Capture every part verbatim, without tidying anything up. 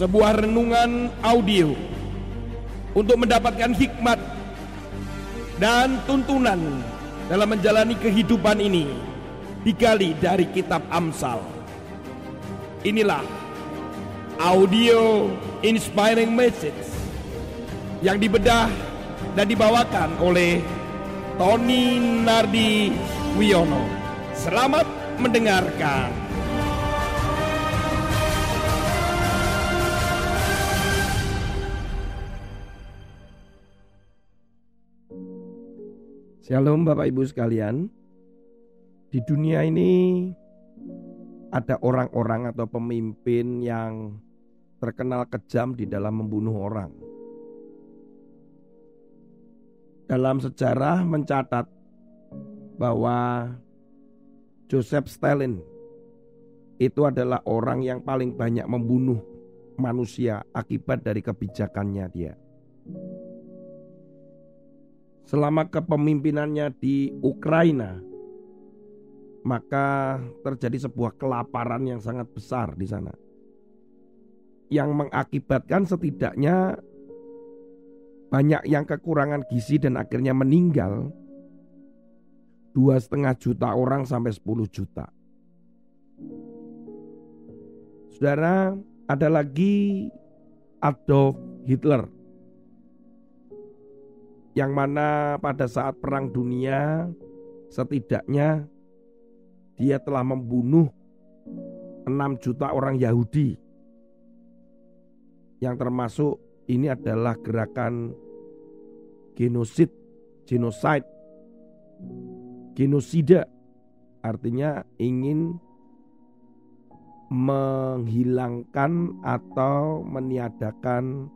sebuah renungan audio untuk mendapatkan hikmat dan tuntunan dalam menjalani kehidupan ini digali dari kitab Amsal. Inilah audio inspiring message yang dibedah dan dibawakan oleh Tony Nardi Wiono. Selamat mendengarkan. Shalom Bapak Ibu sekalian. Di dunia ini ada orang-orang atau pemimpin yang terkenal kejam di dalam membunuh orang. Dalam sejarah mencatat bahwa Joseph Stalin itu adalah orang yang paling banyak membunuh manusia akibat dari kebijakannya dia. Selama kepemimpinannya di Ukraina, maka terjadi sebuah kelaparan yang sangat besar di sana, yang mengakibatkan setidaknya banyak yang kekurangan gizi dan akhirnya meninggal dua koma lima juta orang sampai sepuluh juta. Saudara, ada lagi Adolf Hitler, yang mana pada saat perang dunia setidaknya dia telah membunuh enam juta orang Yahudi, yang termasuk ini adalah gerakan genosid, genocide, genosida, artinya ingin menghilangkan atau meniadakan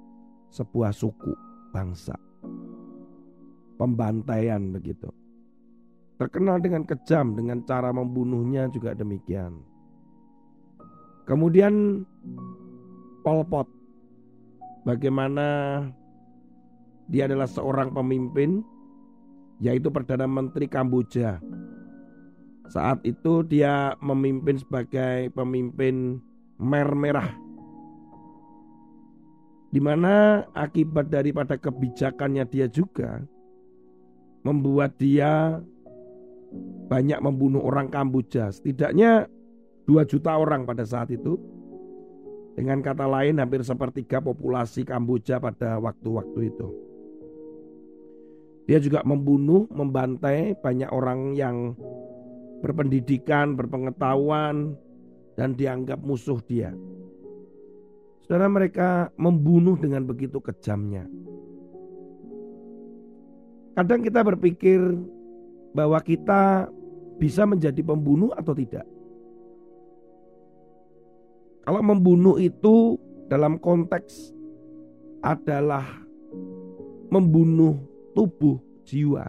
sebuah suku, bangsa, pembantaian begitu. Terkenal dengan kejam, dengan cara membunuhnya juga demikian. Kemudian Pol Pot, bagaimana dia adalah seorang pemimpin, yaitu Perdana Menteri Kamboja. Saat itu dia memimpin sebagai pemimpin Khmer Merah, di mana akibat daripada kebijakannya dia juga membuat dia banyak membunuh orang Kamboja, setidaknya dua juta orang pada saat itu. Dengan kata lain, hampir sepertiga populasi Kamboja pada waktu-waktu itu. Dia juga membunuh, membantai banyak orang yang berpendidikan, berpengetahuan, dan dianggap musuh dia. Saudara, mereka membunuh dengan begitu kejamnya. Kadang kita berpikir bahwa kita bisa menjadi pembunuh atau tidak. Kalau membunuh itu dalam konteks adalah membunuh tubuh, jiwa,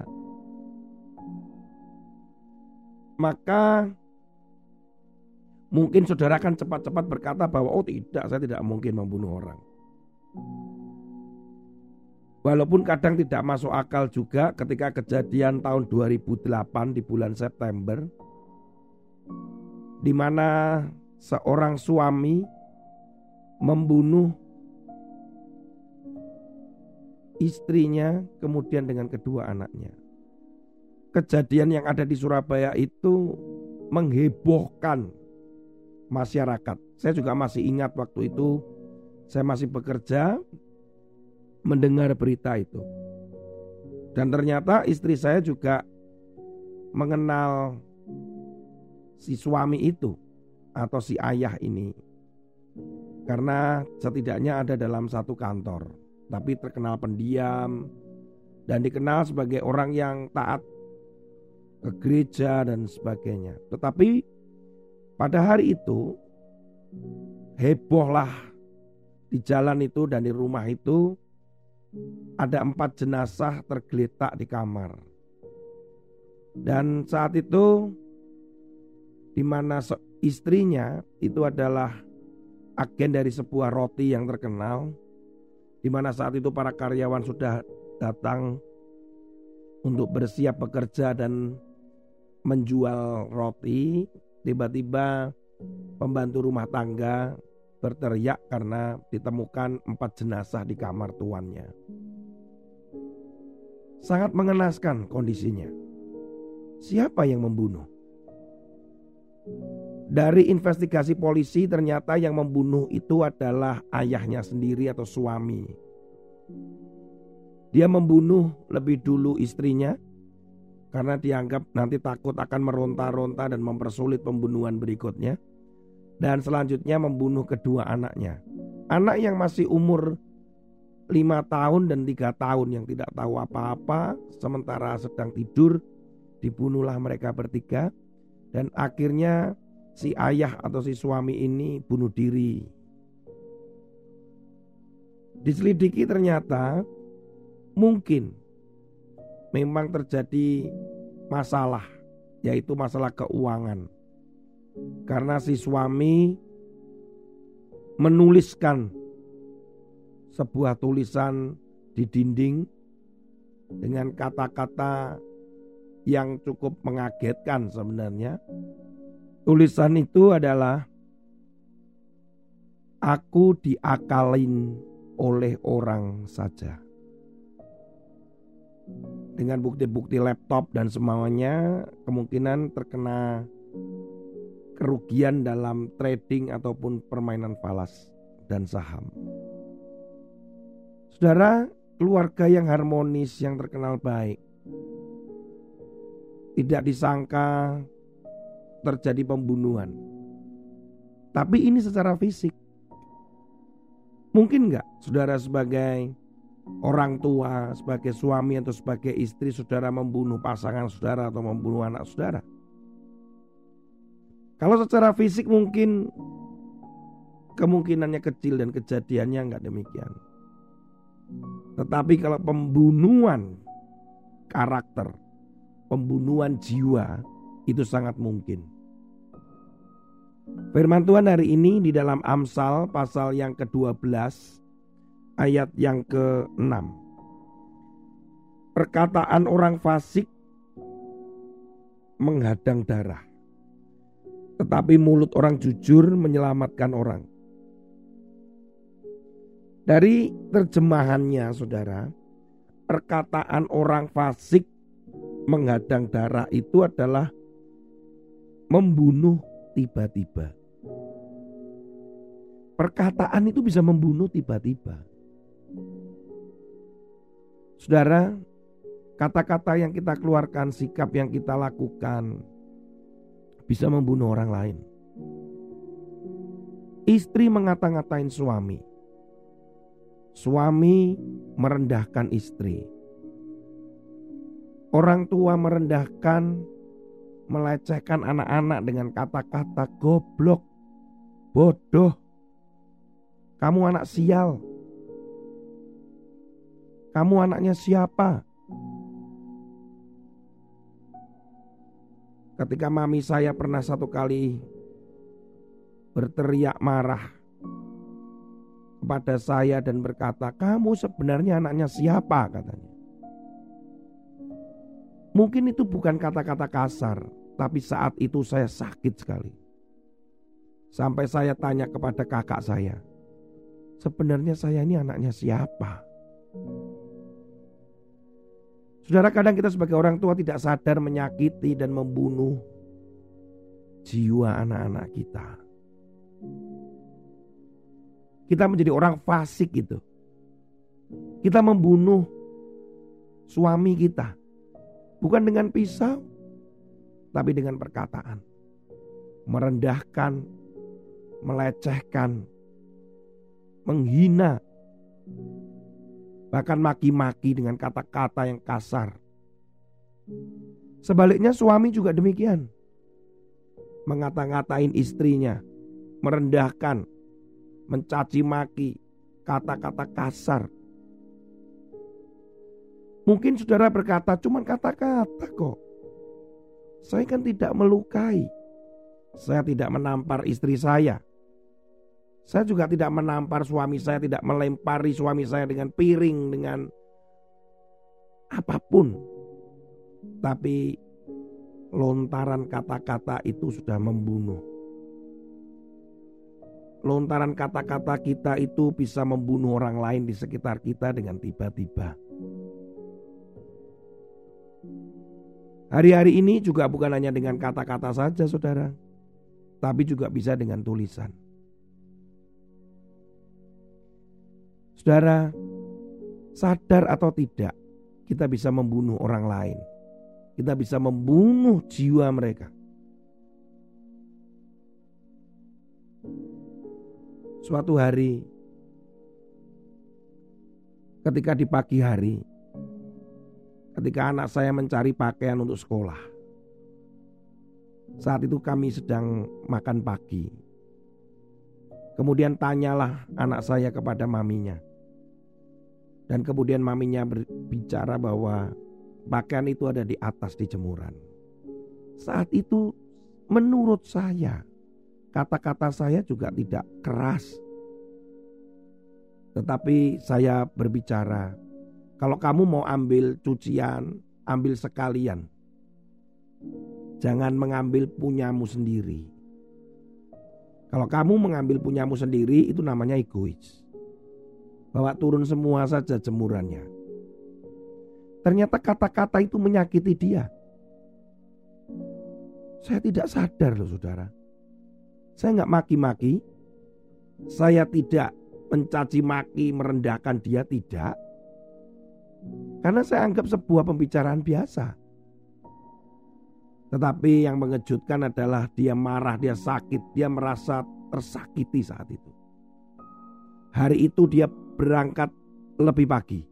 maka mungkin saudara akan cepat-cepat berkata bahwa oh tidak, saya tidak mungkin membunuh orang. Walaupun kadang tidak masuk akal juga, ketika kejadian tahun dua ribu delapan di bulan September, di mana seorang suami membunuh istrinya kemudian dengan kedua anaknya. Kejadian yang ada di Surabaya itu menghebohkan masyarakat. Saya juga masih ingat waktu itu saya masih bekerja, mendengar berita itu. Dan ternyata istri saya juga mengenal si suami itu atau si ayah ini, karena setidaknya ada dalam satu kantor. Tapi terkenal pendiam dan dikenal sebagai orang yang taat ke gereja dan sebagainya. Tetapi pada hari itu hebohlah di jalan itu dan di rumah itu. Ada empat jenazah tergeletak di kamar. Dan saat itu di mana istrinya itu adalah agen dari sebuah roti yang terkenal, di mana saat itu para karyawan sudah datang untuk bersiap bekerja dan menjual roti. Tiba-tiba pembantu rumah tangga berteriak karena ditemukan empat jenazah di kamar tuannya. Sangat mengenaskan kondisinya. Siapa yang membunuh? Dari investigasi polisi ternyata yang membunuh itu adalah ayahnya sendiri atau suami. Dia membunuh lebih dulu istrinya karena dianggap nanti takut akan meronta-ronta dan mempersulit pembunuhan berikutnya. Dan selanjutnya membunuh kedua anaknya. Anak yang masih umur lima tahun dan tiga tahun yang tidak tahu apa-apa, sementara sedang tidur, dibunuhlah mereka bertiga. Dan akhirnya si ayah atau si suami ini bunuh diri. Diselidiki ternyata mungkin memang terjadi masalah, yaitu masalah keuangan. Karena si suami menuliskan sebuah tulisan di dinding dengan kata-kata yang cukup mengagetkan sebenarnya. Tulisan itu adalah, "Aku diakalin oleh orang saja." Dengan bukti-bukti laptop dan semuanya, kemungkinan terkena kerugian dalam trading ataupun permainan falas dan saham. Saudara, keluarga yang harmonis yang terkenal baik, tidak disangka terjadi pembunuhan. Tapi ini secara fisik. Mungkin enggak saudara sebagai orang tua, sebagai suami atau sebagai istri, saudara membunuh pasangan saudara atau membunuh anak saudara? Kalau secara fisik mungkin kemungkinannya kecil dan kejadiannya enggak demikian. Tetapi kalau pembunuhan karakter, pembunuhan jiwa, itu sangat mungkin. Firman Tuhan hari ini di dalam Amsal pasal yang kedua belas ayat yang keenam. Perkataan orang fasik menghadang darah, tetapi mulut orang jujur menyelamatkan orang. Dari terjemahannya saudara, perkataan orang fasik menghadang darah itu adalah membunuh tiba-tiba. Perkataan itu bisa membunuh tiba-tiba. Saudara, kata-kata yang kita keluarkan, sikap yang kita lakukan bisa membunuh orang lain. Istri mengata-ngatain suami, suami merendahkan istri, orang tua merendahkan, melecehkan anak-anak dengan kata-kata goblok, bodoh, kamu anak sial, kamu anaknya siapa. Ketika mami saya pernah satu kali berteriak marah kepada saya dan berkata, "Kamu sebenarnya anaknya siapa?" katanya. Mungkin itu bukan kata-kata kasar, tapi saat itu saya sakit sekali. Sampai saya tanya kepada kakak saya, "Sebenarnya saya ini anaknya siapa?" Saudara, kadang kita sebagai orang tua tidak sadar menyakiti dan membunuh jiwa anak-anak kita. Kita menjadi orang fasik gitu. Kita membunuh suami kita. Bukan dengan pisau, tapi dengan perkataan. Merendahkan, melecehkan, menghina, bahkan maki-maki dengan kata-kata yang kasar. Sebaliknya suami juga demikian, mengata-ngatain istrinya, merendahkan, mencaci maki, kata-kata kasar. Mungkin saudara berkata, "Cuman kata-kata kok, saya kan tidak melukai, saya tidak menampar istri saya, saya juga tidak menampar suami saya, tidak melempari suami saya dengan piring, dengan apapun." Tapi lontaran kata-kata itu sudah membunuh. Lontaran kata-kata kita itu bisa membunuh orang lain di sekitar kita dengan tiba-tiba. Hari-hari ini juga bukan hanya dengan kata-kata saja, saudara, tapi juga bisa dengan tulisan. Saudara, sadar atau tidak, kita bisa membunuh orang lain. Kita bisa membunuh jiwa mereka. Suatu hari, ketika di pagi hari, ketika anak saya mencari pakaian untuk sekolah, saat itu kami sedang makan pagi. Kemudian tanyalah anak saya kepada maminya. Dan kemudian maminya berbicara bahwa pakaian itu ada di atas di jemuran. Saat itu menurut saya, kata-kata saya juga tidak keras. Tetapi saya berbicara, kalau kamu mau ambil cucian, ambil sekalian. Jangan mengambil punyamu sendiri. Kalau kamu mengambil punyamu sendiri, itu namanya egois. Bawa turun semua saja jemurannya. Ternyata kata-kata itu menyakiti dia. Saya tidak sadar loh, saudara. Saya enggak maki-maki. Saya tidak mencaci maki, merendahkan dia, tidak. Karena saya anggap sebuah pembicaraan biasa. Tetapi yang mengejutkan adalah dia marah, dia sakit, dia merasa tersakiti saat itu. Hari itu dia berangkat lebih pagi.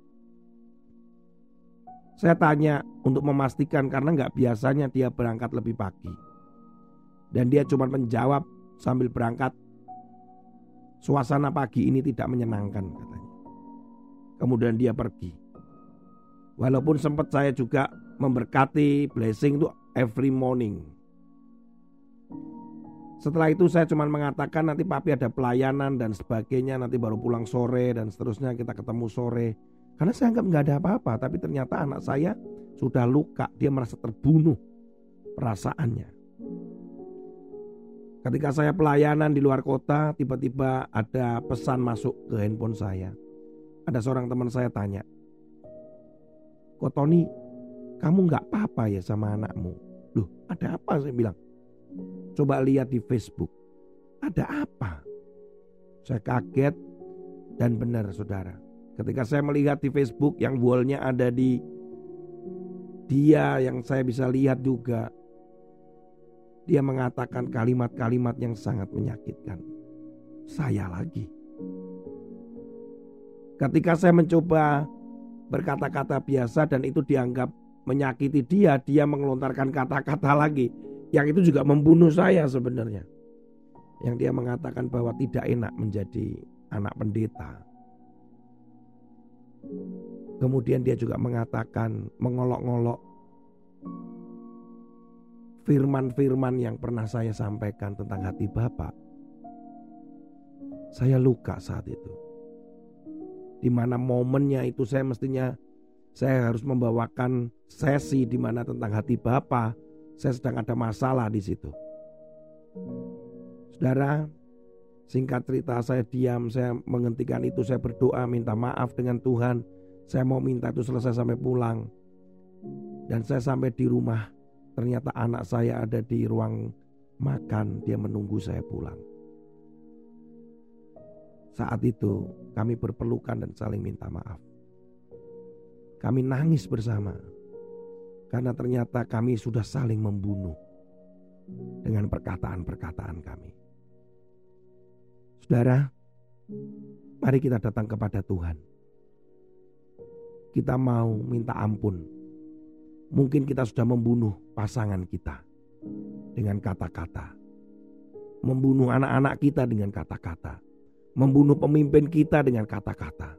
Saya tanya untuk memastikan karena enggak biasanya dia berangkat lebih pagi. Dan dia cuma menjawab sambil berangkat, suasana pagi ini tidak menyenangkan, katanya. Kemudian dia pergi. Walaupun sempat saya juga memberkati blessing itu every morning. Setelah itu saya cuma mengatakan nanti papi ada pelayanan dan sebagainya, nanti baru pulang sore dan seterusnya, kita ketemu sore. Karena saya anggap gak ada apa-apa, tapi ternyata anak saya sudah luka, dia merasa terbunuh perasaannya. Ketika saya pelayanan di luar kota, tiba-tiba ada pesan masuk ke handphone saya. Ada seorang teman saya tanya, "Kok Tony, kamu gak apa-apa ya sama anakmu?" "Loh, ada apa?" saya bilang. "Coba lihat di Facebook, ada apa?" Saya kaget dan benar, saudara. Ketika saya melihat di Facebook yang wallnya ada di dia, yang saya bisa lihat juga, dia mengatakan kalimat-kalimat yang sangat menyakitkan. Saya lagi. Ketika saya mencoba berkata-kata biasa dan itu dianggap menyakiti dia, dia mengelontarkan kata-kata lagi. Yang itu juga membunuh saya sebenarnya. Yang dia mengatakan bahwa tidak enak menjadi anak pendeta. Kemudian dia juga mengatakan, mengolok-ngolok firman-firman yang pernah saya sampaikan tentang hati Bapak. Saya luka saat itu. Di mana momennya itu saya mestinya saya harus membawakan sesi di mana tentang hati Bapak. Saya sedang ada masalah di situ. Saudara, singkat cerita saya diam, saya menghentikan itu, saya berdoa minta maaf dengan Tuhan. Saya mau minta itu selesai sampai pulang. Dan saya sampai di rumah, ternyata anak saya ada di ruang makan, dia menunggu saya pulang. Saat itu kami berpelukan dan saling minta maaf. Kami nangis bersama karena ternyata kami sudah saling membunuh dengan perkataan-perkataan kami. Saudara, mari kita datang kepada Tuhan. Kita mau minta ampun. Mungkin kita sudah membunuh pasangan kita dengan kata-kata. Membunuh anak-anak kita dengan kata-kata. Membunuh pemimpin kita dengan kata-kata.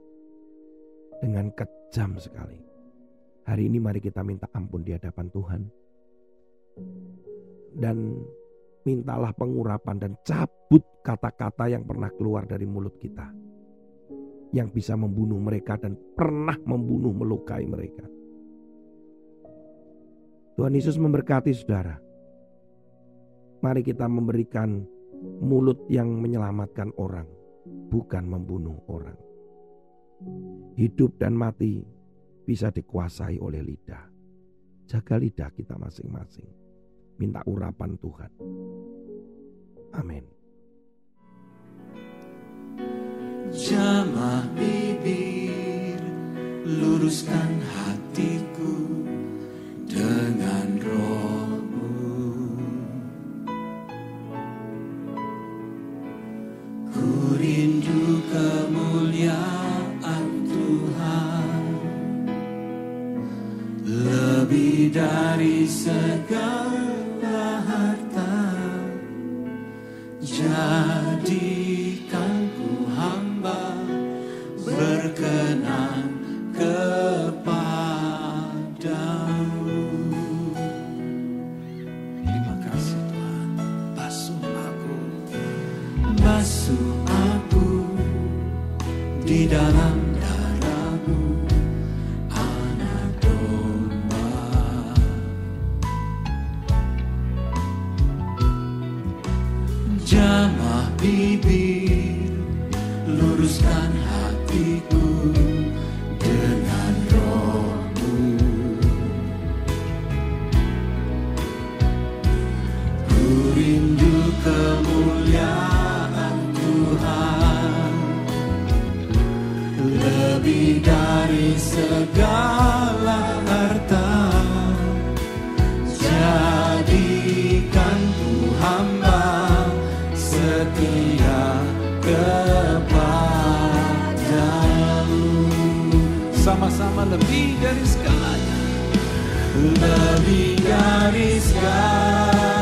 Dengan kejam sekali. Hari ini mari kita minta ampun di hadapan Tuhan. Dan mintalah pengurapan dan cabut kata-kata yang pernah keluar dari mulut kita. Yang bisa membunuh mereka dan pernah membunuh, melukai mereka. Tuhan Yesus memberkati saudara. Mari kita memberikan mulut yang menyelamatkan orang, bukan membunuh orang. Hidup dan mati bisa dikuasai oleh lidah. Jaga lidah kita masing-masing. Minta urapan Tuhan. Amin. Jamah bibir, luruskan hatiku dengan roh-Mu. Ku rindu kemuliaan Tuhan lebih dari segala harta. Jadikan ku hamba berkenan kepada-Mu. Terima kasih Tuhan. Basuh aku, basuh aku di dalam darah-Mu, anak domba. Jamah bibir, luruskan hatiku dengan roh-Mu. Ku rindu kemuliaan Tuhan lebih dari segala harta. Jadikan ku hamba setia kepada-Mu, sama-sama lebih dari segalanya, lebih dari segala.